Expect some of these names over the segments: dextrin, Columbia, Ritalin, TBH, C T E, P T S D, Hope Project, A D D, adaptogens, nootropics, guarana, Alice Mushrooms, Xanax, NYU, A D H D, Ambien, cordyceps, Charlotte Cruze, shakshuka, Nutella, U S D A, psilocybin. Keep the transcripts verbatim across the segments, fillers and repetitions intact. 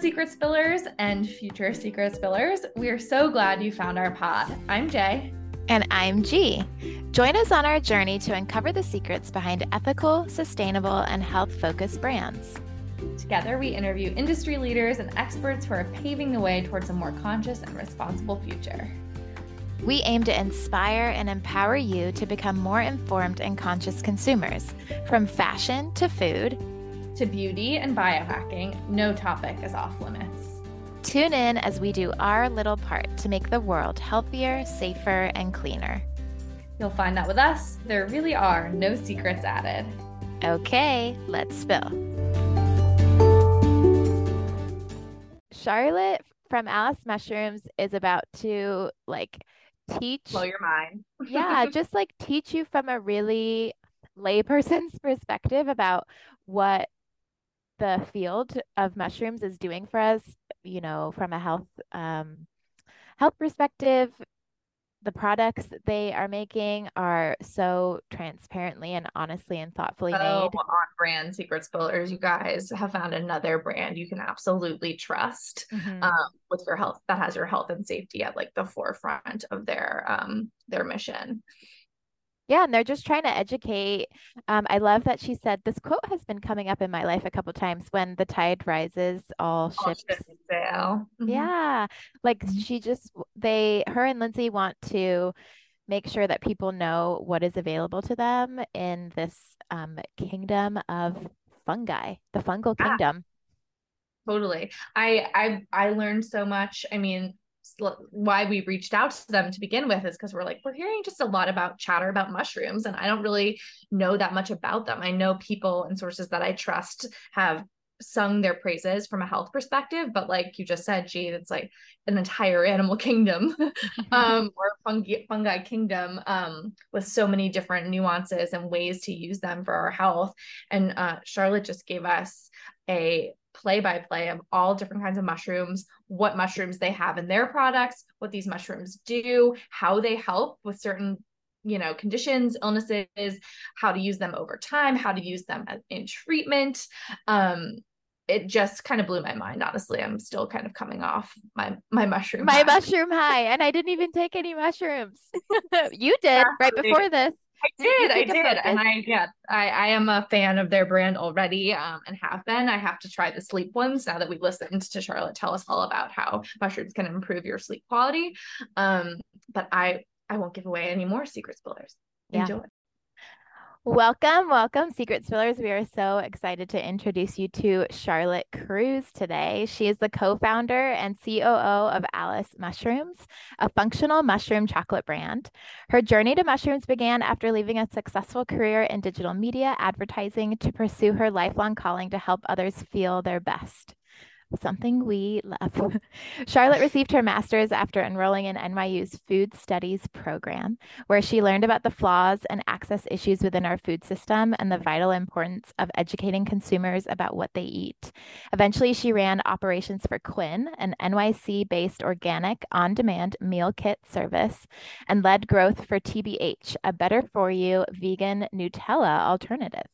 secret spillers and future secret spillers, we are so glad you found our pod. I'm Jay. And I'm G. Join us on our journey to uncover the secrets behind ethical, sustainable, and health-focused brands. Together, we interview industry leaders and experts who are paving the way towards a more conscious and responsible future. We aim to inspire and empower you to become more informed and conscious consumers. From fashion to food, to beauty and biohacking, no topic is off limits. Tune in as we do our little part to make the world healthier, safer, and cleaner. You'll find that with us, there really are no secrets added. Okay, let's spill. Charlotte from Alice Mushrooms is about to, like, teach. Blow your mind. Yeah, just like teach you from a really layperson's perspective about what the field of mushrooms is doing for us, you know, from a health um, health perspective. The products they are making are so transparently and honestly and thoughtfully oh, made. On brand secret spillers, you guys have found another brand you can absolutely trust mm-hmm. um, with your health, that has your health and safety at like the forefront of their um, their mission. Yeah, and they're just trying to educate. Um, I love that she said, this quote has been coming up in my life a couple of times, when the tide rises, all, all ships sail. Mm-hmm. Yeah, like she just, they, her and Lindsay want to make sure that people know what is available to them in this um, kingdom of fungi, the fungal yeah. kingdom. Totally. I, I, I learned so much. I mean, why we reached out to them to begin with is because we're like, we're hearing just a lot about chatter about mushrooms, and I don't really know that much about them. I know people and sources that I trust have sung their praises from a health perspective, but like you just said, gee, that's like an entire animal kingdom um, or fungi, fungi kingdom um, with so many different nuances and ways to use them for our health. And uh, Charlotte just gave us a play-by-play of all different kinds of mushrooms, what mushrooms they have in their products, what these mushrooms do, how they help with certain, you know, conditions, illnesses, how to use them over time, how to use them as, in treatment. Um, it just kind of blew my mind. Honestly, I'm still kind of coming off my, my mushroom, my high. mushroom high. And I didn't even take any mushrooms. You did Absolutely. right before this. I did. I did. And I, yeah, I, I am a fan of their brand already um, and have been. I have to try the sleep ones now that we've listened to Charlotte tell us all about how mushrooms can improve your sleep quality. Um, but I, I won't give away any more secret spillers. Enjoy. Yeah. Welcome, welcome, Secret Spillers. We are so excited to introduce you to Charlotte Cruze today. She is the co-founder and C O O of Alice Mushrooms, a functional mushroom chocolate brand. Her journey to mushrooms began after leaving a successful career in digital media advertising to pursue her lifelong calling to help others feel their best. Something we love. Charlotte received her master's after enrolling in N Y U's food studies program, where she learned about the flaws and access issues within our food system and the vital importance of educating consumers about what they eat. Eventually, she ran operations for Quinn, an N Y C-based organic on-demand meal kit service, and led growth for T B H, a better-for-you vegan Nutella alternative.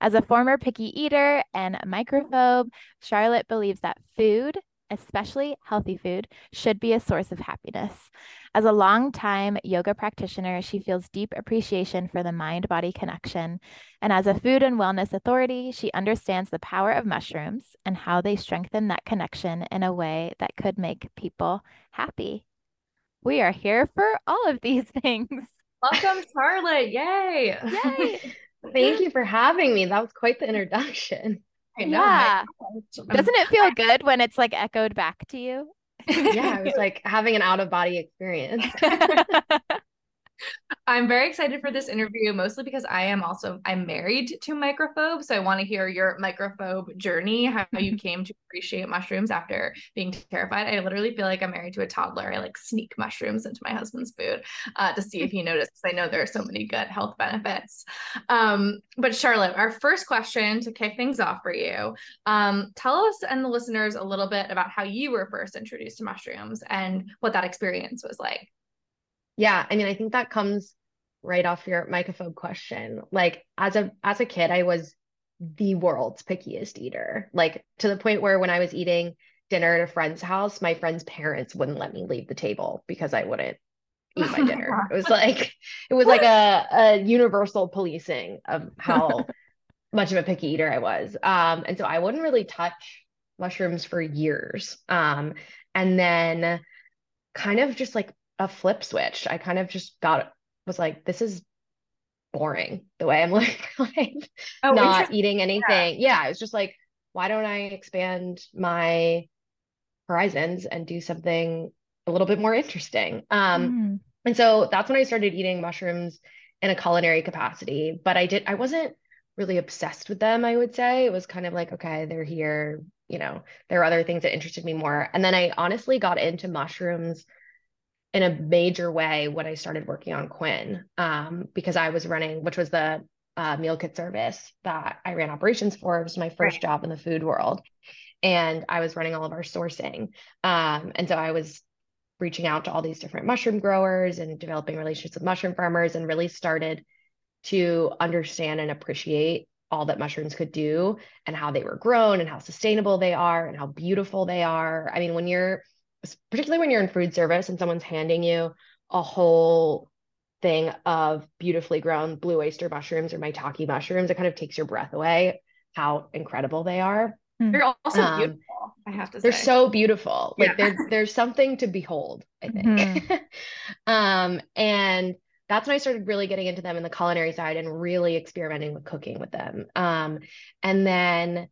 As a former picky eater and microphobe, Charlotte believes that food, especially healthy food, should be a source of happiness. As a longtime yoga practitioner, she feels deep appreciation for the mind-body connection. And as a food and wellness authority, she understands the power of mushrooms and how they strengthen that connection in a way that could make people happy. We are here for all of these things. Welcome, Charlotte. Yay. Yay. Thank you for having me. That was quite the introduction. I know. Yeah. Doesn't it feel good when it's like echoed back to you? Yeah, it was like having an out-of-body experience. I'm very excited for this interview, mostly because I am also, I'm married to microphobe. So I want to hear your microphobe journey, how you came to appreciate mushrooms after being terrified. I literally feel like I'm married to a toddler. I like sneak mushrooms into my husband's food uh, to see if he notices. I know there are so many good health benefits. Um, but Charlotte, our first question to kick things off for you, um, tell us and the listeners a little bit about how you were first introduced to mushrooms and what that experience was like. Yeah. I mean, I think that comes right off your mycophobe question. Like as a, as a kid, I was the world's pickiest eater, like to the point where when I was eating dinner at a friend's house, my friend's parents wouldn't let me leave the table because I wouldn't eat my dinner. It was like, it was like a, a universal policing of how much of a picky eater I was. Um, and so I wouldn't really touch mushrooms for years. Um, and then kind of just like a flip switch. I kind of just got, was like, this is boring the way I'm like, like oh, not eating anything. Yeah. yeah. It was just like, why don't I expand my horizons and do something a little bit more interesting? Um, mm. And so that's when I started eating mushrooms in a culinary capacity, but I did, I wasn't really obsessed with them. I would say it was kind of like, okay, they're here, you know, there are other things that interested me more. And then I honestly got into mushrooms in a major way when I started working on Quinn, um, because I was running, which was the uh, meal kit service that I ran operations for. It was my first right. job in the food world. And I was running all of our sourcing. Um, and so I was reaching out to all these different mushroom growers and developing relationships with mushroom farmers, and really started to understand and appreciate all that mushrooms could do and how they were grown and how sustainable they are and how beautiful they are. I mean, when you're, particularly when you're in food service and someone's handing you a whole thing of beautifully grown blue oyster mushrooms or maitake mushrooms, it kind of takes your breath away how incredible they are. They're also um, beautiful, I have to they're say. They're so beautiful. Like yeah. there's something to behold, I think. Mm-hmm. um, and that's when I started really getting into them in the culinary side and really experimenting with cooking with them. Um, and then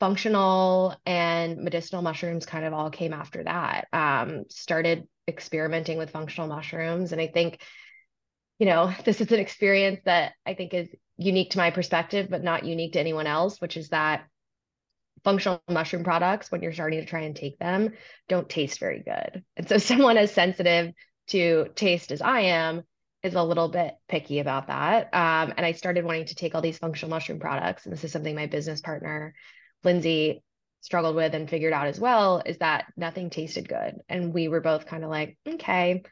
functional and medicinal mushrooms kind of all came after that. Um, started experimenting with functional mushrooms. And I think, you know, this is an experience that I think is unique to my perspective, but not unique to anyone else, which is that functional mushroom products, when you're starting to try and take them, don't taste very good. And so someone as sensitive to taste as I am is a little bit picky about that. Um, and I started wanting to take all these functional mushroom products. And this is something my business partner Lindsay struggled with and figured out as well, is that nothing tasted good. And we were both kind of like, okay,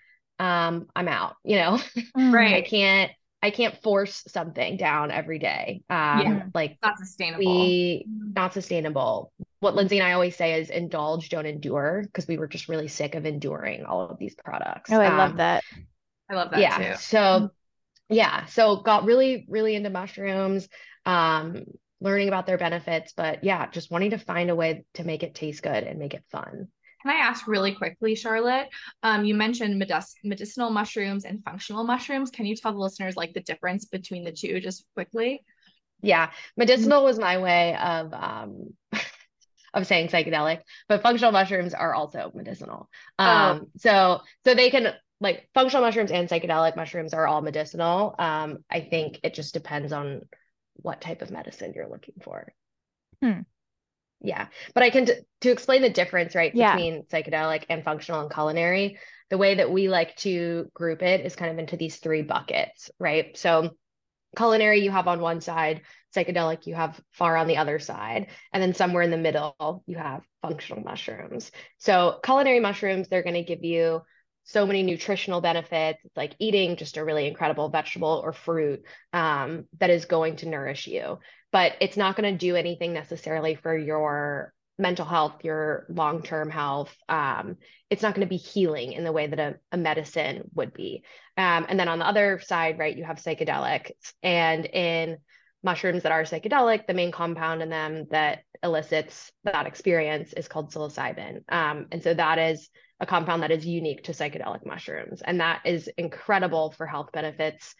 um, I'm out, you know, right. I can't, I can't force something down every day. Um, yeah. Like not sustainable, we, not sustainable. What Lindsay and I always say is indulge, don't endure. Cause we were just really sick of enduring all of these products. Oh, I um, love that. I love that yeah. too. Yeah. So yeah. So got really, really into mushrooms. Um, learning about their benefits, but yeah, just wanting to find a way to make it taste good and make it fun. Can I ask really quickly, Charlotte, um, you mentioned medic- medicinal mushrooms and functional mushrooms. Can you tell the listeners like the difference between the two just quickly? Yeah. Medicinal was my way of, um, of saying psychedelic, but functional mushrooms are also medicinal. Um, oh. so, so they can, like, functional mushrooms and psychedelic mushrooms are all medicinal. Um, I think it just depends on what type of medicine you're looking for. Hmm. Yeah. But I can, t- to explain the difference, right, yeah. between psychedelic and functional and culinary, the way that we like to group it is kind of into these three buckets, right? So culinary, you have on one side, psychedelic, you have far on the other side. And then somewhere in the middle, you have functional mushrooms. So culinary mushrooms, they're going to give you so many nutritional benefits, like eating just a really incredible vegetable or fruit um, that is going to nourish you, but it's not going to do anything necessarily for your mental health, your long-term health. Um, it's not going to be healing in the way that a, a medicine would be. Um, and then on the other side, right, you have psychedelics, and in mushrooms that are psychedelic, the main compound in them that elicits that experience is called psilocybin. Um, and so that is a compound that is unique to psychedelic mushrooms. And that is incredible for health benefits,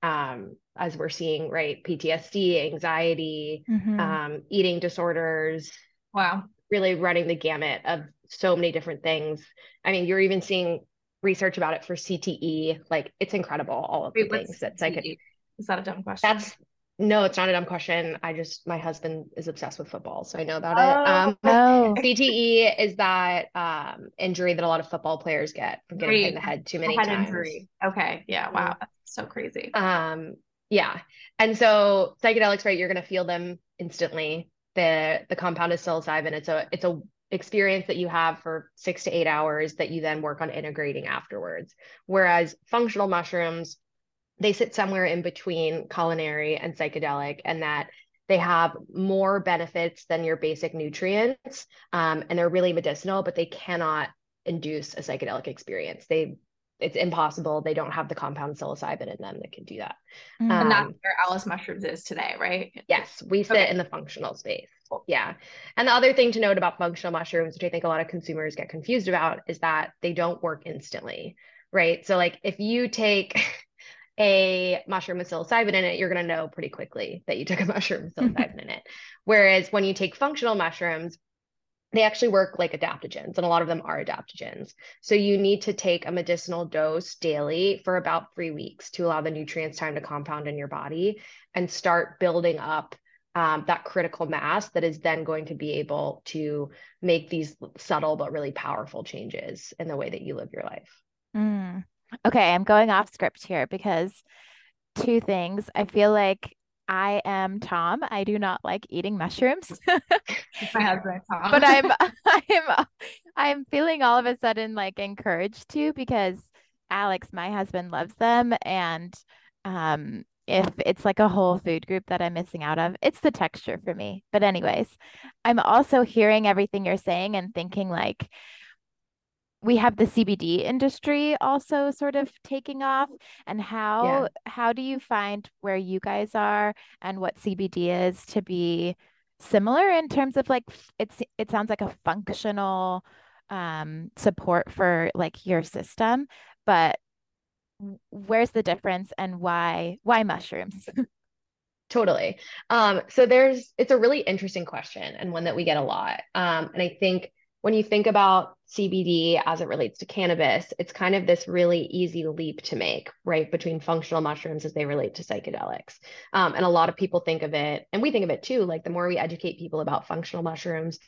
um, as we're seeing, right? P T S D, anxiety, mm-hmm. um, eating disorders. Wow. Really running the gamut of so many different things. I mean, you're even seeing research about it for C T E. Like, it's incredible, all of Wait, the things that psychedelic. Is that a dumb question? That's No, it's not a dumb question. I just, my husband is obsessed with football, so I know about oh, it. Um, oh. C T E is that um, injury that a lot of football players get from getting hit in the head too many head times. Injury. Okay. Yeah. Wow. That's so crazy. Um, yeah. And so psychedelics, right, you're going to feel them instantly. The the compound is psilocybin. It's a, it's a experience that you have for six to eight hours that you then work on integrating afterwards. Whereas functional mushrooms, they sit somewhere in between culinary and psychedelic, and that They have more benefits than your basic nutrients, um, and they're really medicinal, but they cannot induce a psychedelic experience. They It's impossible. They don't have the compound psilocybin in them that can do that. Mm-hmm. Um, and that's where Alice Mushrooms is today, right? Yes. We sit okay. in the functional space. Yeah. And the other thing to note about functional mushrooms, which I think a lot of consumers get confused about, is that they don't work instantly, right? So like if you take a mushroom with psilocybin in it, you're going to know pretty quickly that you took a mushroom with psilocybin in it. Whereas when you take functional mushrooms, they actually work like adaptogens, and a lot of them are adaptogens. So you need to take a medicinal dose daily for about three weeks to allow the nutrients time to compound in your body and start building up um, that critical mass that is then going to be able to make these subtle but really powerful changes in the way that you live your life. Mm. Okay, I'm going off script here because two things. I feel like I am Tom. I do not like eating mushrooms. My husband, Tom. But I'm I'm I'm feeling all of a sudden like encouraged to, because Alex, my husband, loves them. And um if it's like a whole food group that I'm missing out of, it's the texture for me. But anyways, I'm also hearing everything you're saying and thinking like, we have the C B D industry also sort of taking off, and how, yeah. how do you find where you guys are and what C B D is to be similar in terms of like, it's, it sounds like a functional um, support for like your system, but where's the difference and why, why mushrooms? Totally. Um, so there's, it's a really interesting question and one that we get a lot. Um, and I think when you think about C B D as it relates to cannabis, it's kind of this really easy leap to make, right, between functional mushrooms as they relate to psychedelics. Um, and a lot of people think of it, and we think of it too, like the more we educate people about functional mushrooms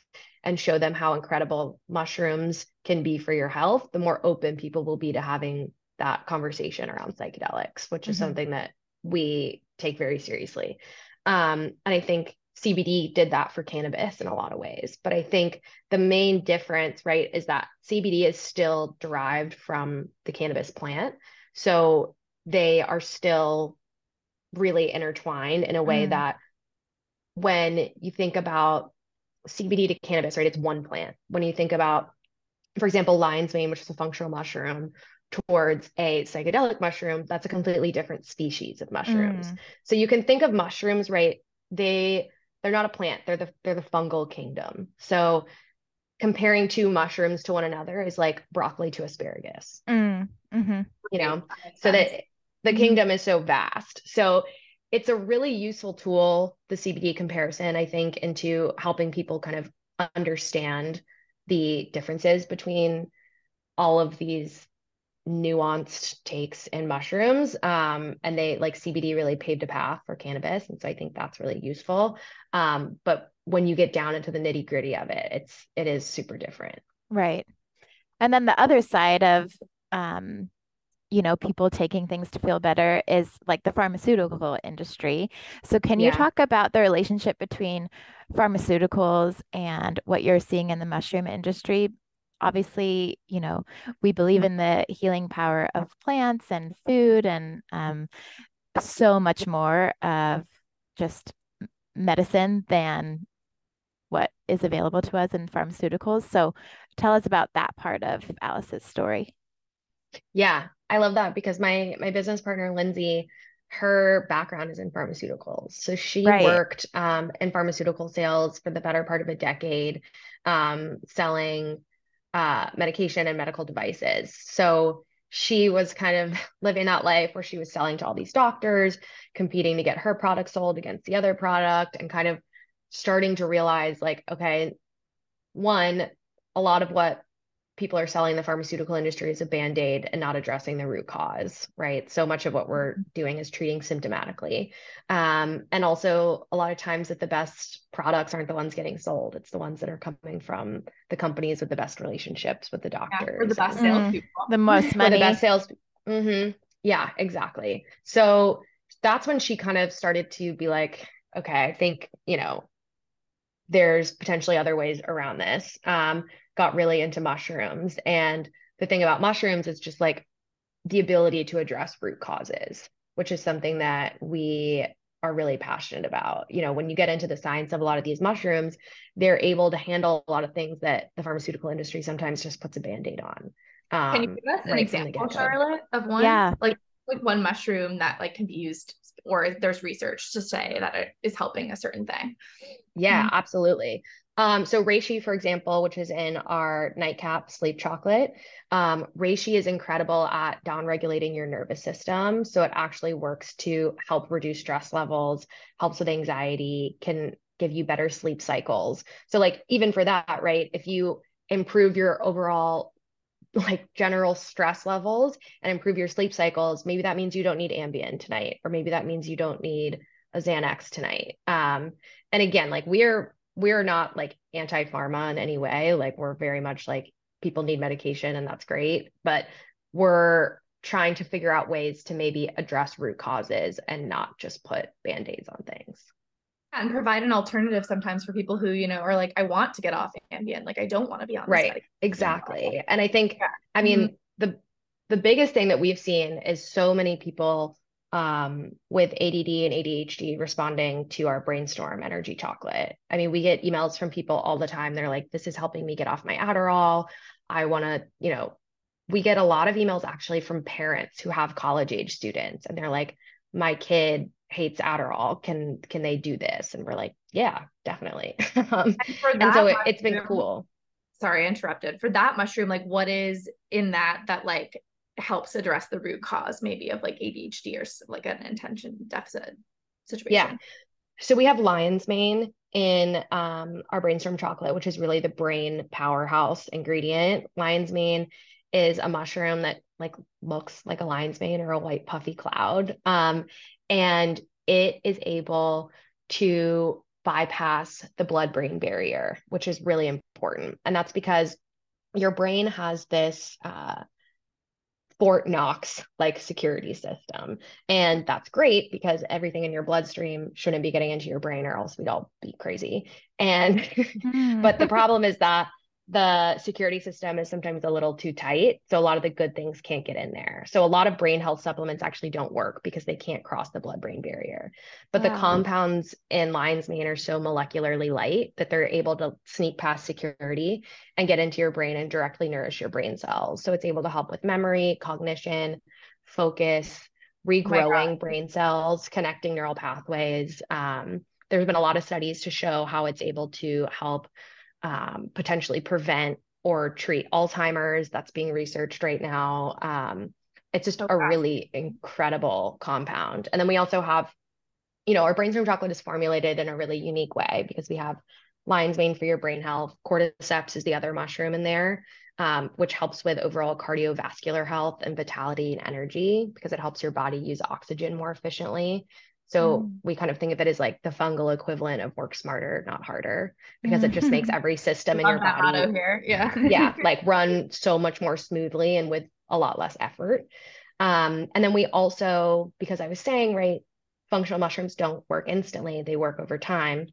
and show them how incredible mushrooms can be for your health, the more open people will be to having that conversation around psychedelics, which is mm-hmm. something that we take very seriously. Um, and I think C B D did that for cannabis in a lot of ways. But I think the main difference, right, is that C B D is still derived from the cannabis plant. So they are still really intertwined in a way mm. that when you think about C B D to cannabis, right, it's one plant. When you think about, for example, lion's mane, which is a functional mushroom, towards a psychedelic mushroom, that's a completely different species of mushrooms. Mm. So you can think of mushrooms, right, they... They're not a plant. They're the they're the fungal kingdom. So comparing two mushrooms to one another is like broccoli to asparagus. Mm, mm-hmm. You know, that so sense. that the mm-hmm. kingdom is so vast. So it's a really useful tool, the C B D comparison, I think, into helping people kind of understand the differences between all of these nuanced takes in mushrooms, um and they like C B D really paved a path for cannabis, and so I think that's really useful, um but when you get down into the nitty-gritty of it, it's it is super different, right? And then the other side of um you know, people taking things to feel better is like the pharmaceutical industry. So can yeah. you talk about the relationship between pharmaceuticals and what you're seeing in the mushroom industry? Obviously, you know, we believe in the healing power of plants and food and um, so much more of just medicine than what is available to us in pharmaceuticals. So tell us about that part of Alice's story. Yeah, I love that because my my business partner, Lindsay, her background is in pharmaceuticals. So she right. worked um, in pharmaceutical sales for the better part of a decade, um, selling Uh, medication and medical devices. So she was kind of living that life where she was selling to all these doctors, competing to get her product sold against the other product, and kind of starting to realize like, okay, one, a lot of what people are selling in the pharmaceutical industry is a Band-Aid and not addressing the root cause, right? So much of what we're doing is treating symptomatically. Um, and also a lot of times that the best products aren't the ones getting sold. It's the ones that are coming from the companies with the best relationships with the doctors. Yeah, the best sales mm-hmm. people. The most money. The best sales. Mm-hmm. Yeah, exactly. So that's when she kind of started to be like, okay, I think, you know, there's potentially other ways around this. Um, got really into mushrooms. And the thing about mushrooms is just like the ability to address root causes, which is something that we are really passionate about. You know, when you get into the science of a lot of these mushrooms, they're able to handle a lot of things that the pharmaceutical industry sometimes just puts a Band-Aid on. Um, can you give us an example, Charlotte, of one? Yeah. Like, like one mushroom that like can be used, or there's research to say that it is helping a certain thing. Yeah, mm-hmm. absolutely. Um, so reishi, for example, which is in our nightcap sleep chocolate, um, reishi is incredible at downregulating your nervous system. So it actually works to help reduce stress levels, helps with anxiety, can give you better sleep cycles. So like, even for that, right, if you improve your overall like general stress levels and improve your sleep cycles, maybe that means you don't need Ambien tonight, or maybe that means you don't need a Xanax tonight. Um, and again, like we're, we're not like anti-pharma in any way. Like we're very much like people need medication and that's great, but we're trying to figure out ways to maybe address root causes and not just put Band-Aids on things. And provide an alternative sometimes for people who, you know, are like, I want to get off Ambien. Like, I don't want to be on this right. medication. Exactly. And I think, yeah. I mean, mm-hmm. the, the biggest thing that we've seen is so many people um, with A D D and A D H D responding to our brainstorm energy chocolate. I mean, we get emails from people all the time. They're like, this is helping me get off my Adderall. I want to, you know, we get a lot of emails actually from parents who have college age students. And they're like, my kid hates Adderall. Can, can they do this? And we're like, yeah, definitely. um, and, for that and so it, mushroom, it's been cool. Sorry, I interrupted. For that mushroom, like what is in that, that like helps address the root cause maybe of like A D H D or like an attention deficit situation? Yeah. So we have lion's mane in um, our brainstorm chocolate, which is really the brain powerhouse ingredient. Lion's mane is a mushroom that like looks like a lion's mane or a white puffy cloud. Um, And it is able to bypass the blood-brain barrier, which is really important. And that's because your brain has this uh, Fort Knox-like security system. And that's great because everything in your bloodstream shouldn't be getting into your brain, or else we'd all be crazy. And but the problem is that the security system is sometimes a little too tight. So a lot of the good things can't get in there. So a lot of brain health supplements actually don't work because they can't cross the blood-brain barrier. But wow. the compounds in lion's mane are so molecularly light that they're able to sneak past security and get into your brain and directly nourish your brain cells. So it's able to help with memory, cognition, focus, regrowing oh brain cells, connecting neural pathways. Um, there's been a lot of studies to show how it's able to help Um, potentially prevent or treat Alzheimer's. That's being researched right now. Um, it's just okay. a really incredible compound. And then we also have, you know, our brainstorm chocolate is formulated in a really unique way because we have lion's mane for your brain health. Cordyceps is the other mushroom in there, um, which helps with overall cardiovascular health and vitality and energy because it helps your body use oxygen more efficiently. So mm. we kind of think of it as like the fungal equivalent of work smarter, not harder, because it just makes every system in your body out of here. Yeah. yeah, like run so much more smoothly and with a lot less effort. Um, and then we also, because I was saying, right, functional mushrooms don't work instantly. They work over time.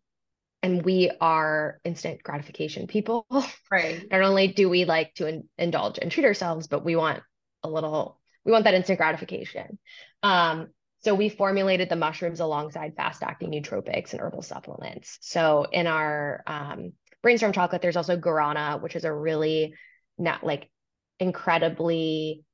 And we are instant gratification people. Right. Not only do we like to in- indulge and treat ourselves, but we want a little, we want that instant gratification. Um, So we formulated the mushrooms alongside fast-acting nootropics and herbal supplements. So in our um, brainstorm chocolate, there's also guarana, which is a really not like incredibly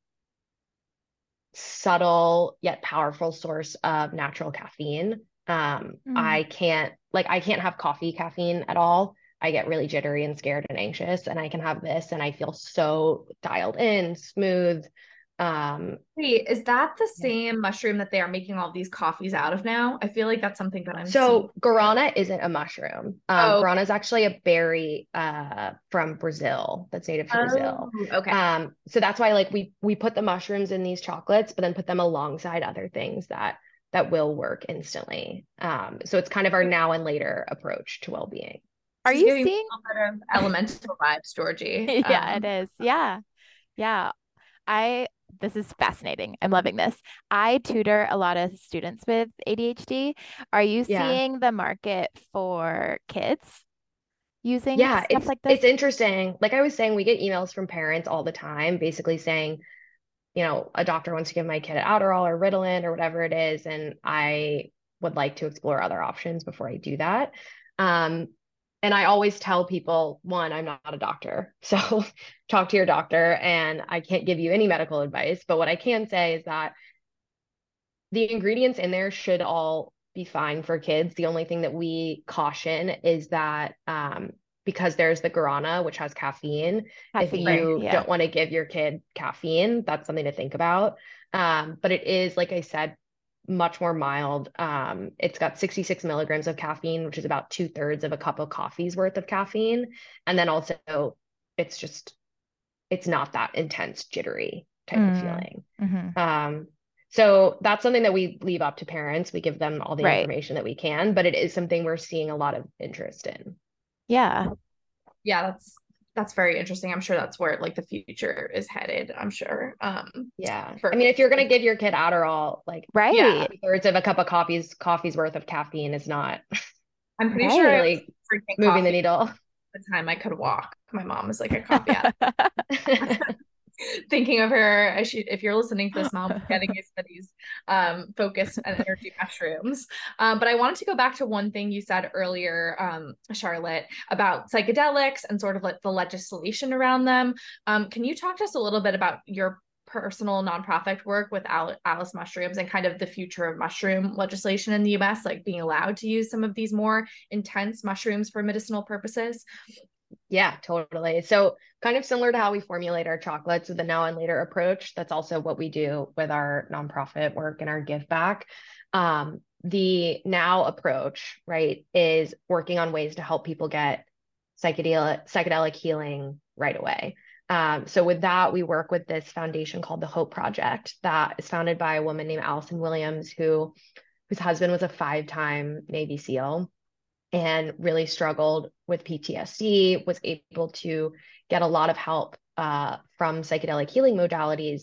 subtle yet powerful source of natural caffeine. Um, mm. I can't like I can't have coffee caffeine at all. I get really jittery and scared and anxious, and I can have this, and I feel so dialed in, smooth. Um, Wait, is that the yeah. same mushroom that they are making all these coffees out of now? I feel like that's something that I'm so seeing. Guarana isn't a mushroom. Um, oh. Guarana is actually a berry, uh, from Brazil that's native to oh. Brazil. Okay. Um, so that's why like we, we put the mushrooms in these chocolates, but then put them alongside other things that, that will work instantly. Um, so it's kind of our now and later approach to well-being. Are you seeing a little bit of elemental vibes, Georgie? yeah, um, it is. Yeah. Yeah. I, This is fascinating. I'm loving this. I tutor a lot of students with A D H D. Are you yeah. seeing the market for kids using yeah, stuff it's, like this? It's interesting. Like I was saying, we get emails from parents all the time, basically saying, you know, a doctor wants to give my kid Adderall or Ritalin or whatever it is. And I would like to explore other options before I do that. Um, and I always tell people, one, I'm not a doctor, so talk to your doctor, and I can't give you any medical advice. But what I can say is that the ingredients in there should all be fine for kids. The only thing that we caution is that um, because there's the guarana, which has caffeine, caffeine if you yeah. don't want to give your kid caffeine, that's something to think about. Um, but it is, like I said, much more mild. Um, it's got sixty-six milligrams of caffeine, which is about two thirds of a cup of coffee's worth of caffeine. And then also it's just, it's not that intense, jittery type mm. of feeling. Mm-hmm. Um, so that's something that we leave up to parents. We give them all the right. information that we can, but it is something we're seeing a lot of interest in. Yeah. Yeah. That's, that's very interesting. I'm sure that's where like the future is headed. I'm sure. Um, yeah. For- I mean, if you're going to give your kid Adderall, like right. yeah, two-thirds of a cup of coffee's coffee's worth of caffeine is not, I'm pretty right. sure really moving the needle. The time I could walk. My mom was like a coffee addict. Thinking of her, as she, if you're listening to this, mom, getting you some of these um, focused and energy mushrooms. Um, but I wanted to go back to one thing you said earlier, um, Charlotte, about psychedelics and sort of like the legislation around them. Um, can you talk to us a little bit about your personal nonprofit work with Alice Mushrooms and kind of the future of mushroom legislation in the U S, like being allowed to use some of these more intense mushrooms for medicinal purposes? Yeah, totally. So kind of similar to how we formulate our chocolates with the now and later approach, that's also what we do with our nonprofit work and our give back. Um, the now approach, right, is working on ways to help people get psychedelic, psychedelic healing right away. Um, so with that, we work with this foundation called the Hope Project that is founded by a woman named Allison Williams, who whose husband was a five-time Navy SEAL and really struggled with P T S D, was able to get a lot of help uh, from psychedelic healing modalities.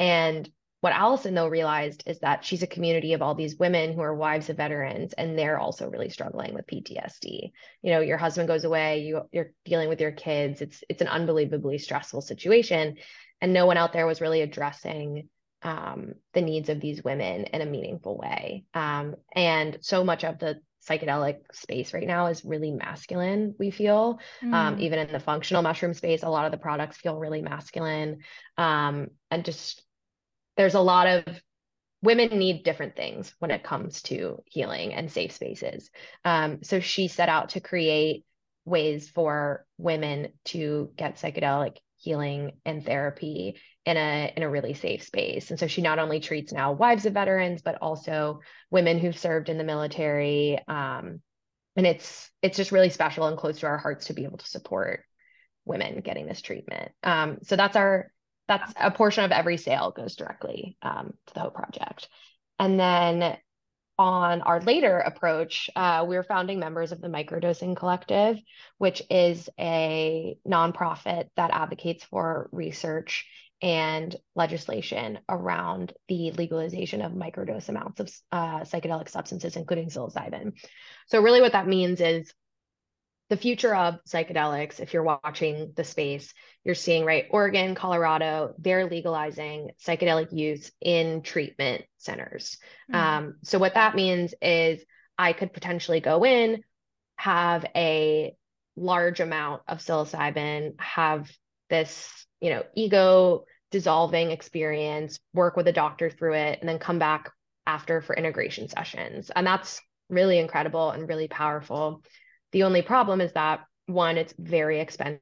And what Allison, though, realized is that she's a community of all these women who are wives of veterans, and they're also really struggling with P T S D. You know, your husband goes away, you, you're dealing with your kids. It's, it's an unbelievably stressful situation. And no one out there was really addressing um, the needs of these women in a meaningful way. Um, and so much of the psychedelic space right now is really masculine, we feel. Mm. Um, even in the functional mushroom space, a lot of the products feel really masculine. Um, and just, there's a lot of, women need different things when it comes to healing and safe spaces. Um, so she set out to create ways for women to get psychedelic healing and therapy in a, in a really safe space. And so she not only treats now wives of veterans, but also women who've served in the military. Um, and it's, it's just really special and close to our hearts to be able to support women getting this treatment. Um, so that's our, that's a portion of every sale goes directly um, to the Hope Project. And then on our later approach, uh, we're founding members of the Microdosing Collective, which is a nonprofit that advocates for research and legislation around the legalization of microdose amounts of uh, psychedelic substances, including psilocybin. So really what that means is the future of psychedelics. If you're watching the space, you're seeing, right, Oregon, Colorado, they're legalizing psychedelic use in treatment centers. Mm-hmm. Um, so what that means is I could potentially go in, have a large amount of psilocybin, have this, you know, ego dissolving experience, work with a doctor through it, and then come back after for integration sessions. And that's really incredible and really powerful. The only problem is that, one, it's very expensive.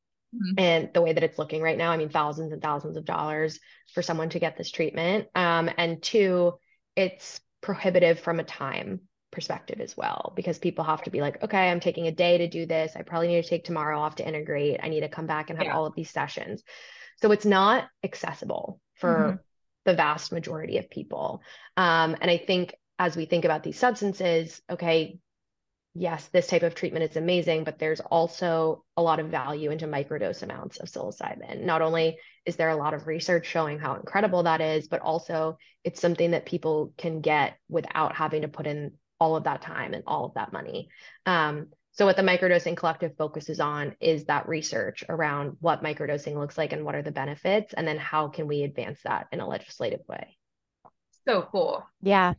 Mm-hmm. And the way that it's looking right now, I mean, thousands and thousands of dollars for someone to get this treatment. Um, and two, it's prohibitive from a time perspective as well, because people have to be like, okay, I'm taking a day to do this. I probably need to take tomorrow off to integrate. I need to come back and have yeah. all of these sessions. So it's not accessible for mm-hmm. the vast majority of people. Um, and I think as we think about these substances, okay, yes, this type of treatment is amazing, but there's also a lot of value into microdose amounts of psilocybin. Not only is there a lot of research showing how incredible that is, but also it's something that people can get without having to put in all of that time and all of that money. Um, so what the Microdosing Collective focuses on is that research around what microdosing looks like and what are the benefits, and then how can we advance that in a legislative way. So cool. Yeah.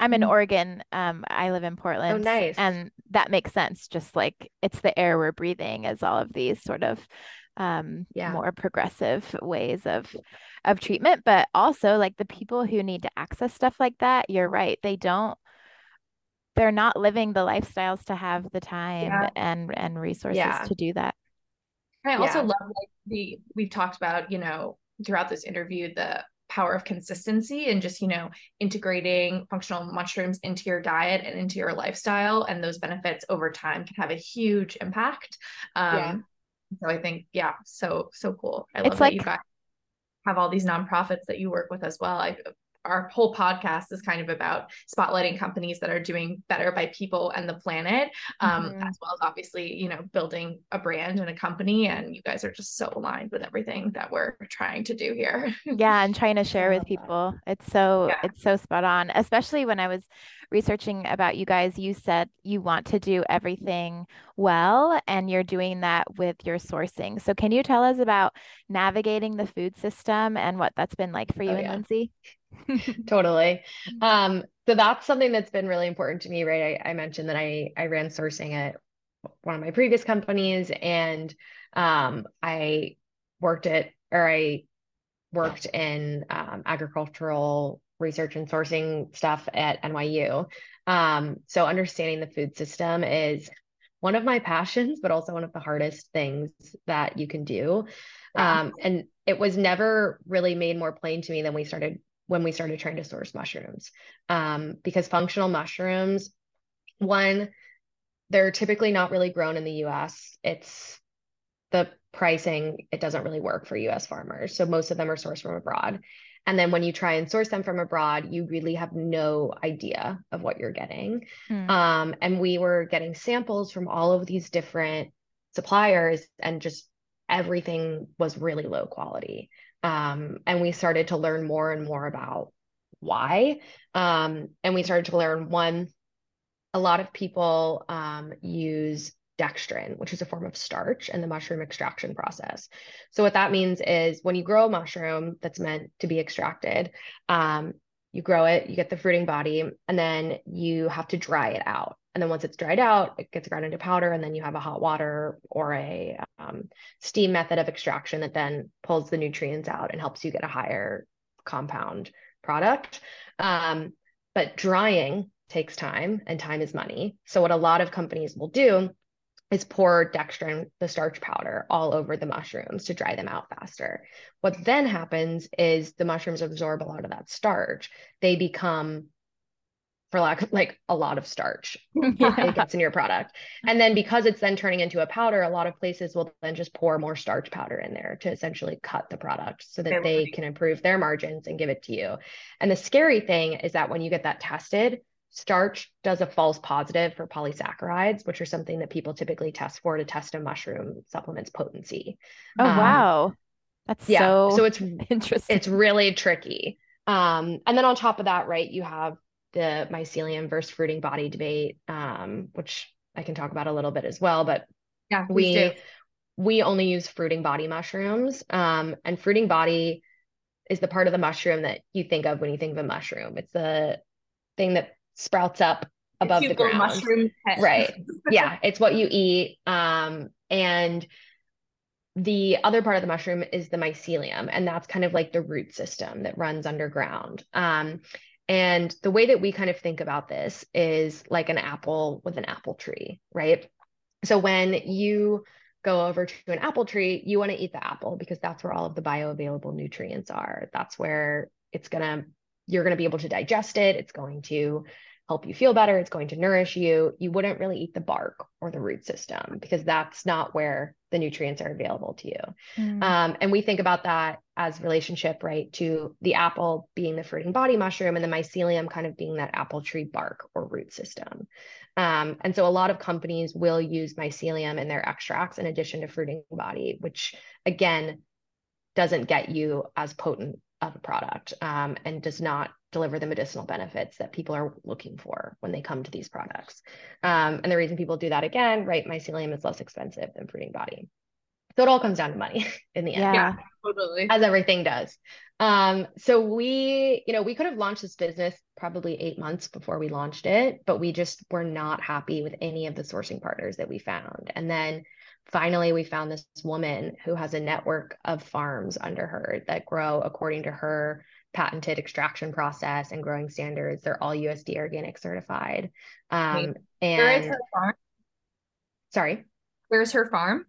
I'm in Oregon. Um, I live in Portland. Oh, nice. And that makes sense. Just like it's the air we're breathing as all of these sort of um, yeah. more progressive ways of, of treatment, but also like the people who need to access stuff like that, you're right. They don't, they're not living the lifestyles to have the time yeah. and, and resources yeah. to do that. I also yeah. love like the, we've talked about, you know, throughout this interview, the power of consistency and just, you know, integrating functional mushrooms into your diet and into your lifestyle, and those benefits over time can have a huge impact. Um, yeah. So I think, yeah, so, so cool. I love it's that like, you guys have all these nonprofits that you work with as well. I, our whole podcast is kind of about spotlighting companies that are doing better by people and the planet, um, mm-hmm. as well as obviously, you know, building a brand and a company. And you guys are just so aligned with everything that we're trying to do here. Yeah. And trying to share with people. It's so, yeah. it's so spot on, especially when I was researching about you guys, you said you want to do everything well, and you're doing that with your sourcing. So can you tell us about navigating the food system and what that's been like for you oh, and yeah. Lindsay? Totally. Um, so that's something that's been really important to me, right? I, I mentioned that I, I ran sourcing at one of my previous companies, and um, I worked at, or I worked in um, agricultural research and sourcing stuff at N Y U. Um, so understanding the food system is one of my passions, but also one of the hardest things that you can do. Wow. Um, and it was never really made more plain to me than we started when we started trying to source mushrooms, um, because functional mushrooms, one, they're typically not really grown in the U S. It's the pricing. It doesn't really work for U S farmers. So most of them are sourced from abroad. And then when you try and source them from abroad, you really have no idea of what you're getting. Mm. Um, and we were getting samples from all of these different suppliers, and just everything was really low quality. Um, and we started to learn more and more about why. Um, and we started to learn, one, a lot of people um, use dextrin, which is a form of starch, in the mushroom extraction process. So what that means is when you grow a mushroom that's meant to be extracted, um, you grow it, you get the fruiting body, and then you have to dry it out. And then once it's dried out, it gets ground into powder, and then you have a hot water or a um, steam method of extraction that then pulls the nutrients out and helps you get a higher compound product. Um, but drying takes time, and time is money. So what a lot of companies will do is pour dextrin, the starch powder, all over the mushrooms to dry them out faster. What then happens is the mushrooms absorb a lot of that starch. They become, for lack of, like, a lot of starch. Yeah. It gets in your product. And then because it's then turning into a powder, a lot of places will then just pour more starch powder in there to essentially cut the product so that they can improve their margins and give it to you. And the scary thing is that when you get that tested, starch does a false positive for polysaccharides, which are something that people typically test for to test a mushroom supplement's potency. Oh, um, wow. That's yeah. so, so it's interesting. It's really tricky. Um, and then on top of that, right, you have the mycelium versus fruiting body debate, um, which I can talk about a little bit as well, but yeah, we, do. we only use fruiting body mushrooms. Um, and fruiting body is the part of the mushroom that you think of when you think of a mushroom. It's the thing that sprouts up above the ground. Mushroom head. Right. Yeah. It's what you eat. Um, and the other part of the mushroom is the mycelium, and that's kind of like the root system that runs underground. Um, and the way that we kind of think about this is like an apple with an apple tree, right? So when you go over to an apple tree, you want to eat the apple because that's where all of the bioavailable nutrients are. That's where it's going to, you're going to be able to digest it. It's going to help you feel better. It's going to nourish you. You wouldn't really eat the bark or the root system because that's not where the nutrients are available to you. Mm. Um, and we think about that as relationship, right, to the apple being the fruiting body mushroom and the mycelium kind of being that apple tree bark or root system. Um, and so a lot of companies will use mycelium in their extracts in addition to fruiting body, which again, doesn't get you as potent of a product, um, and does not deliver the medicinal benefits that people are looking for when they come to these products. Um, and the reason people do that, again, right, mycelium is less expensive than fruiting body. So it all comes down to money in the end. Yeah, yeah, totally. As everything does. Um, so we, you know, we could have launched this business probably eight months before we launched it, but we just were not happy with any of the sourcing partners that we found. And then finally, we found this woman who has a network of farms under her that grow according to her patented extraction process and growing standards. They're all U S D A organic certified. Um, and where is her farm? Sorry, where's her farm?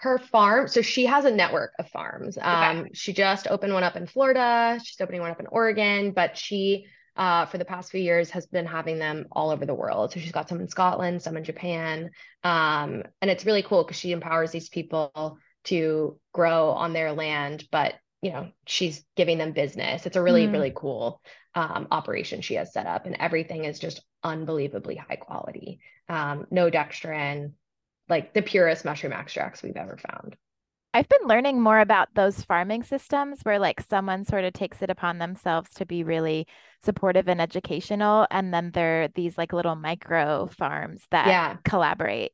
Her farm. So she has a network of farms. Um, okay. She just opened one up in Florida. She's opening one up in Oregon, but she, uh, for the past few years has been having them all over the world. So she's got some in Scotland, some in Japan. Um, and it's really cool because she empowers these people to grow on their land, but you know, she's giving them business. It's a really, mm. really cool, um, operation she has set up, and everything is just unbelievably high quality. Um, no dextrin, like the purest mushroom extracts we've ever found. I've been learning more about those farming systems where like someone sort of takes it upon themselves to be really supportive and educational. And then there are these like little micro farms that yeah. collaborate.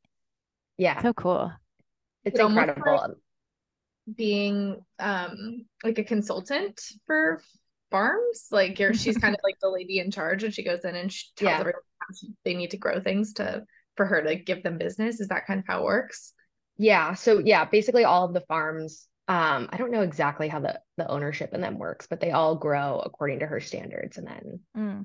Yeah. So cool. It's, it's incredible. Like being um, like a consultant for farms. Like you're, she's kind of like the lady in charge, and she goes in and she tells yeah. everyone how she, they need to grow things to, for her to give them business. Is that kind of how it works? Yeah. So yeah, basically all of the farms, um, I don't know exactly how the, the ownership in them works, but they all grow according to her standards. And then mm.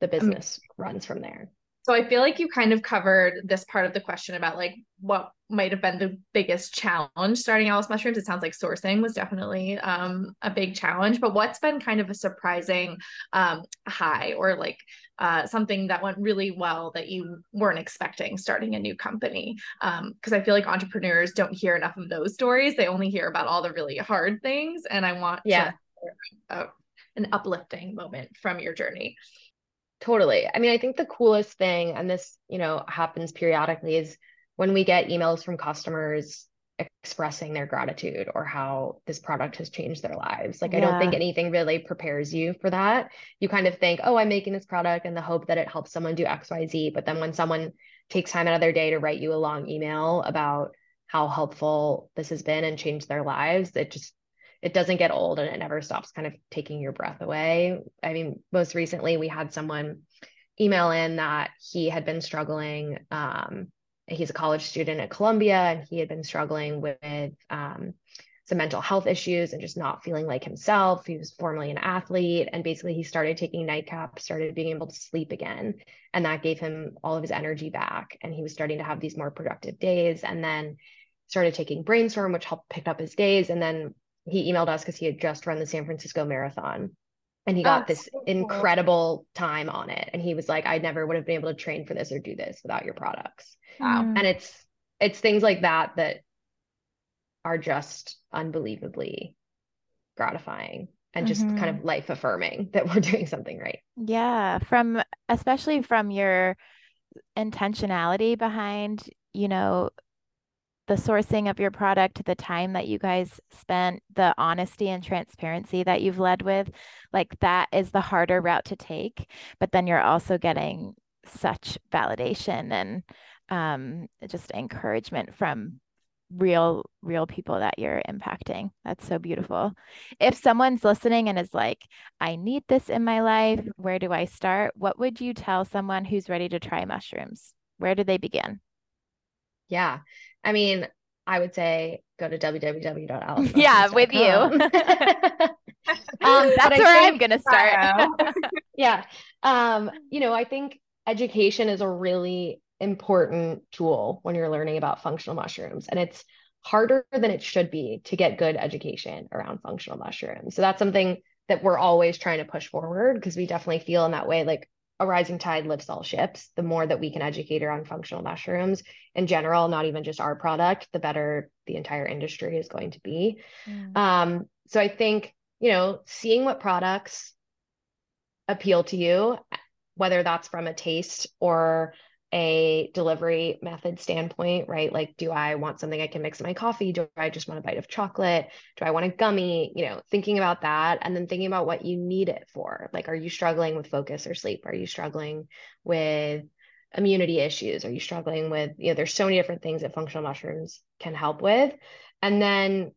the business um, runs from there. So I feel like you kind of covered this part of the question about like what might've been the biggest challenge starting Alice Mushrooms. It sounds like sourcing was definitely um, a big challenge, but what's been kind of a surprising um, high or like uh, something that went really well that you weren't expecting starting a new company? Um, Cause I feel like entrepreneurs don't hear enough of those stories. They only hear about all the really hard things. And I want yeah. to hear a, an uplifting moment from your journey. Totally. I mean, I think the coolest thing, and this, you know, happens periodically, is when we get emails from customers expressing their gratitude or how this product has changed their lives. Like, yeah. I don't think anything really prepares you for that. You kind of think, oh, I'm making this product in the hope that it helps someone do X, Y, Z. But then when someone takes time out of their day to write you a long email about how helpful this has been and changed their lives, it just, it doesn't get old, and it never stops kind of taking your breath away. I mean, most recently we had someone email in that he had been struggling. Um, he's a college student at Columbia, and he had been struggling with um, some mental health issues and just not feeling like himself. He was formerly an athlete, and basically he started taking nightcaps, started being able to sleep again. And that gave him all of his energy back. And he was starting to have these more productive days, and then started taking Brainstorm, which helped pick up his days. And then he emailed us because he had just run the San Francisco Marathon, and he got oh, this so cool. incredible time on it. And he was like, I never would have been able to train for this or do this without your products. Wow. Mm. And it's, it's things like that that are just unbelievably gratifying and just mm-hmm. kind of life affirming that we're doing something right. Yeah. From, especially from your intentionality behind, you know, the sourcing of your product, the time that you guys spent, the honesty and transparency that you've led with, like that is the harder route to take. But then you're also getting such validation and um, just encouragement from real, real people that you're impacting. That's so beautiful. If someone's listening and is like, I need this in my life, where do I start? What would you tell someone who's ready to try mushrooms? Where do they begin? Yeah. I mean, I would say go to w w w dot alice mushrooms dot com. Yeah, with you. um, that's where think, I'm going to start. yeah. Um, you know, I think education is a really important tool when you're learning about functional mushrooms, and it's harder than it should be to get good education around functional mushrooms. So that's something that we're always trying to push forward, because we definitely feel in that way, like, a rising tide lifts all ships. The more that we can educate around functional mushrooms in general, not even just our product, the better the entire industry is going to be. Mm. Um, so I think, you know, seeing what products appeal to you, whether that's from a taste or a delivery method standpoint, right? Like, do I want something I can mix in my coffee? Do I just want a bite of chocolate? Do I want a gummy? You know, thinking about that, and then thinking about what you need it for. Like, are you struggling with focus or sleep? Are you struggling with immunity issues? Are you struggling with, you know, there's so many different things that functional mushrooms can help with. And then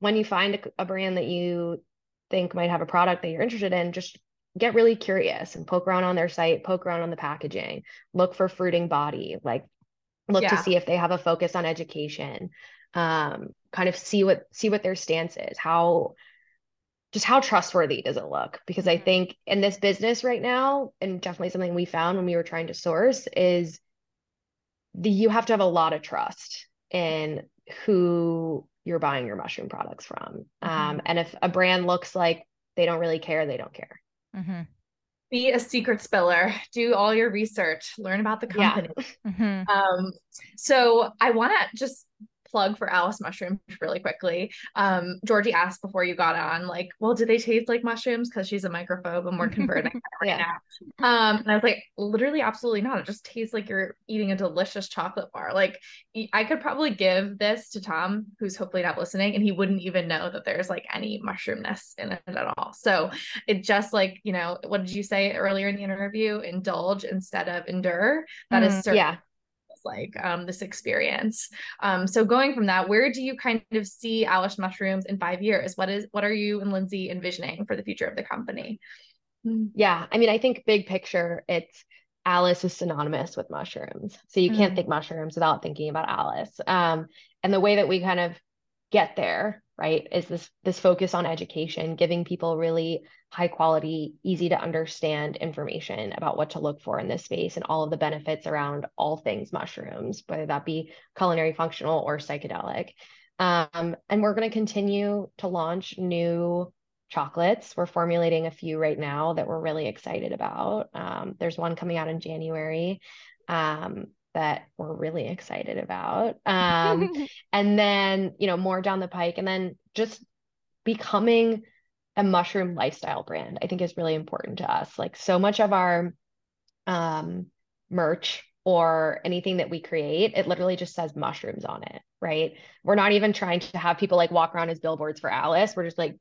when you find a, a brand that you think might have a product that you're interested in, just get really curious and poke around on their site, poke around on the packaging, look for fruiting body, like look yeah. to see if they have a focus on education, um, kind of see what, see what their stance is, how, just how trustworthy does it look? Because mm-hmm. I think in this business right now, and definitely something we found when we were trying to source, is the, you have to have a lot of trust in who you're buying your mushroom products from. Mm-hmm. Um, and if a brand looks like they don't really care, they don't care. Mm-hmm. Be a secret spiller, do all your research, learn about the company. Yeah. Mm-hmm. Um, so I want to just plug for Alice Mushrooms really quickly. Um, Georgie asked before you got on, like, well, do they taste like mushrooms? Cause she's a microphobe and we're converting right yeah. now. Um, and I was like, literally, absolutely not. It just tastes like you're eating a delicious chocolate bar. Like I could probably give this to Tom, who's hopefully not listening, and he wouldn't even know that there's like any mushroomness in it at all. So it just like, you know, what did you say earlier in the interview? Indulge instead of endure. That mm, is certainly yeah. like um, this experience. Um, so going from that, where do you kind of see Alice Mushrooms in five years? What is, what are you and Lindsay envisioning for the future of the company? Yeah. I mean, I think big picture, it's Alice is synonymous with mushrooms. So you mm-hmm. can't think mushrooms without thinking about Alice. Um, and the way that we kind of get there, right, is this, this focus on education, giving people really high quality, easy to understand information about what to look for in this space and all of the benefits around all things mushrooms, whether that be culinary, functional, or psychedelic. Um, and we're going to continue to launch new chocolates. We're formulating a few right now that we're really excited about. Um, there's one coming out in January, um, that we're really excited about. Um, and then, you know, more down the pike, and then just becoming a mushroom lifestyle brand, I think is really important to us. Like so much of our um, merch or anything that we create, it literally just says mushrooms on it, right? We're not even trying to have people like walk around as billboards for Alice. We're just like,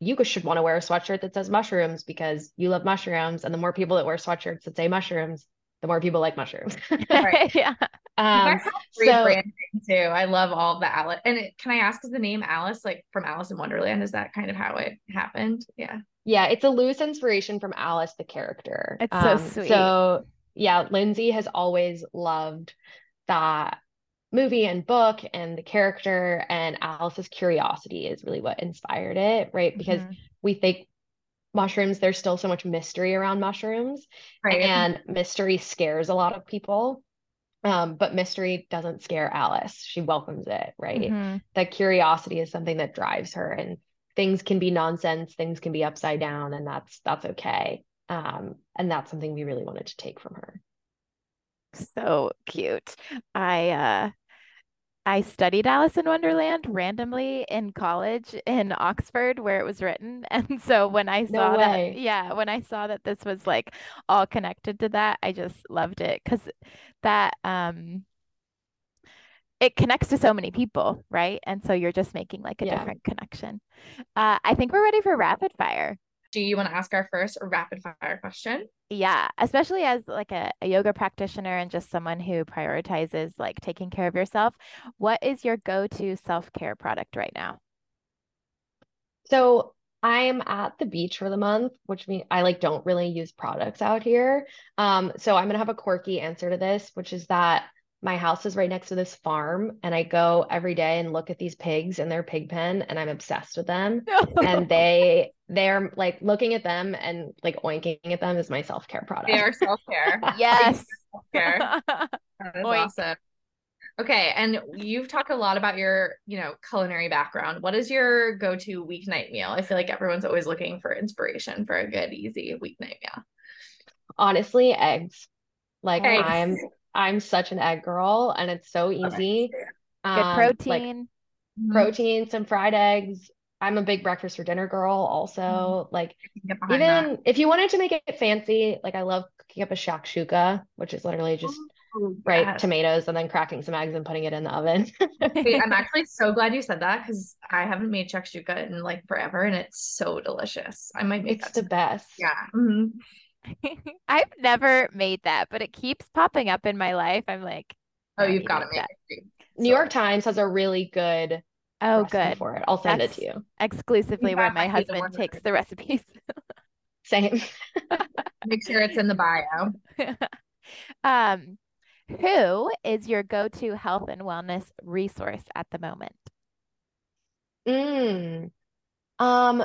you should want to wear a sweatshirt that says mushrooms because you love mushrooms. And the more people that wear sweatshirts that say mushrooms, the more people like mushrooms. Right. Yeah. Um, so, rebranding too. I love all the Alice. And it, can I ask, is the name Alice, like from Alice in Wonderland? Is that kind of how it happened? Yeah. Yeah. It's a loose inspiration from Alice, the character. It's um, so sweet. So yeah, Lindsay has always loved that movie and book and the character, and Alice's curiosity is really what inspired it. Right. Because mm-hmm. we think mushrooms, there's still so much mystery around mushrooms, right. and mystery scares a lot of people. Um, but mystery doesn't scare Alice. She welcomes it, right? Mm-hmm. That curiosity is something that drives her, and things can be nonsense. Things can be upside down, and that's, that's okay. Um, and that's something we really wanted to take from her. So cute. I, uh, I studied Alice in Wonderland randomly in college in Oxford where it was written. And so when I saw no that, yeah, when I saw that this was like all connected to that, I just loved it because that, um, it connects to so many people, right? And so you're just making like a yeah. different connection. Uh, I think we're ready for rapid fire. Do you want to ask our first rapid fire question? Yeah, especially as like a, a yoga practitioner and just someone who prioritizes like taking care of yourself. What is your go-to self-care product right now? So I'm at the beach for the month, which means I like don't really use products out here. Um, so I'm going to have a quirky answer to this, which is that my house is right next to this farm, and I go every day and look at these pigs and their pig pen, and I'm obsessed with them. No. And they, they're like looking at them and like oinking at them is my self-care product. They are self-care. Yes. Self-care. That is awesome. Okay. And you've talked a lot about your, you know, culinary background. What is your go-to weeknight meal? I feel like everyone's always looking for inspiration for a good, easy weeknight meal. Honestly, eggs. Like eggs. I'm, I'm such an egg girl, and it's so easy. Um, Good protein, like protein, some fried eggs. I'm a big breakfast for dinner girl also. Mm-hmm. Like even that. If you wanted to make it fancy, like I love cooking up a shakshuka, which is literally just oh, right yes. tomatoes and then cracking some eggs and putting it in the oven. Wait, I'm actually so glad you said that because I haven't made shakshuka in like forever, and it's so delicious. I might make it's that the best. Yeah. Mm-hmm. I've never made that, but it keeps popping up in my life. I'm like, oh, you've got to make it. New York Times has a really good oh good for it. I'll send That's it to you. Exclusively where my husband takes the recipes. Same. Make sure it's in the bio. Um, who is your go-to health and wellness resource at the moment? Mm. Um,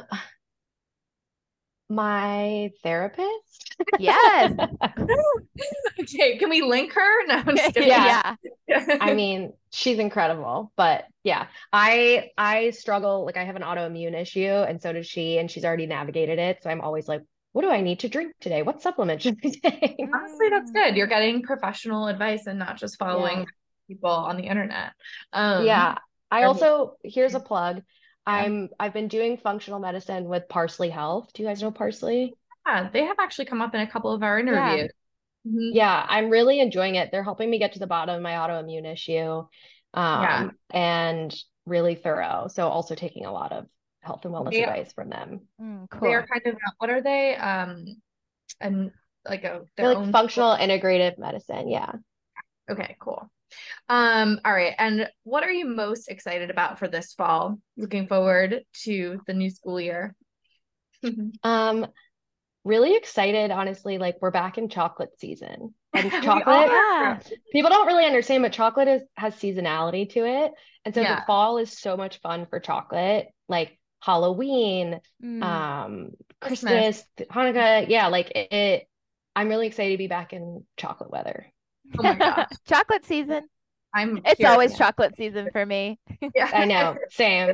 my therapist. Yes. Okay. Can we link her? No, I'm just kidding. Yeah. yeah. I mean, she's incredible, but yeah, I, I struggle. Like, I have an autoimmune issue, and so does she, and she's already navigated it. So I'm always like, what do I need to drink today? What supplement should I take? Honestly, that's good. You're getting professional advice and not just following yeah. people on the internet. Um, yeah. I also, here's a plug. I'm, I've been doing functional medicine with Parsley Health. Do you guys know Parsley? Yeah. They have actually come up in a couple of our interviews. Yeah. Mm-hmm. yeah I'm really enjoying it. They're helping me get to the bottom of my autoimmune issue, um, yeah. and really thorough. So also taking a lot of health and wellness yeah. advice from them. Mm, cool. They're kind of, what are they? Um, and like a they're like functional school. integrative medicine. Yeah. Okay, cool. Um, all right. And what are you most excited about for this fall? Looking forward to the new school year. um, really excited, honestly. Like, we're back in chocolate season. And chocolate, yeah. people don't really understand, but chocolate is, has seasonality to it. And so yeah. the fall is so much fun for chocolate. Like, Halloween, mm. um, Christmas, Christmas, Hanukkah. Yeah. Like it, it, I'm really excited to be back in chocolate weather. Oh my gosh. Chocolate season. I'm it's curious. always chocolate season for me. Yeah. I know. Same.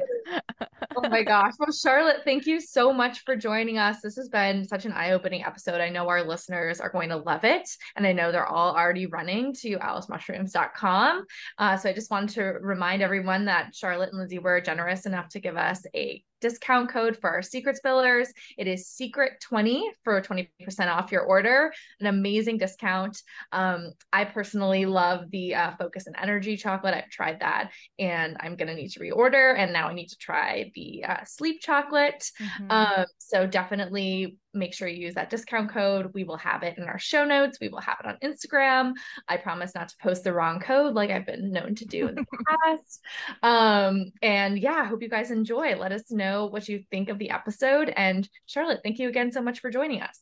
Oh my gosh. Well, Charlotte, thank you so much for joining us. This has been such an eye-opening episode. I know our listeners are going to love it. And I know they're all already running to alice mushrooms dot com. Uh, so I just wanted to remind everyone that Charlotte and Lindsay were generous enough to give us a discount code for our Secret Spillers. It is secret twenty for twenty percent off your order. An amazing discount. Um, I personally love the uh, Focus and Energy chocolate. I've tried that, and I'm going to need to reorder. And now I need to try the uh, Sleep chocolate. Mm-hmm. Um, so definitely make sure you use that discount code. We will have it in our show notes. We will have it on Instagram. I promise not to post the wrong code like I've been known to do in the past. Um, and yeah, I hope you guys enjoy. Let us know what you think of the episode. And Charlotte, thank you again so much for joining us.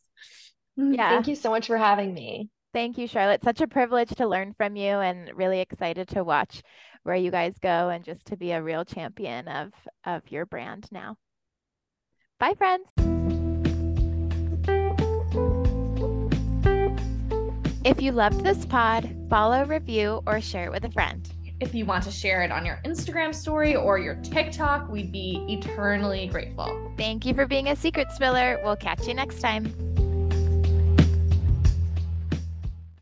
Yeah. Thank you so much for having me. Thank you, Charlotte. Such a privilege to learn from you, and really excited to watch where you guys go, and just to be a real champion of, of your brand now. Bye, friends. If you loved this pod, follow, review, or share it with a friend. If you want to share it on your Instagram story or your TikTok, we'd be eternally grateful. Thank you for being a secret spiller. We'll catch you next time.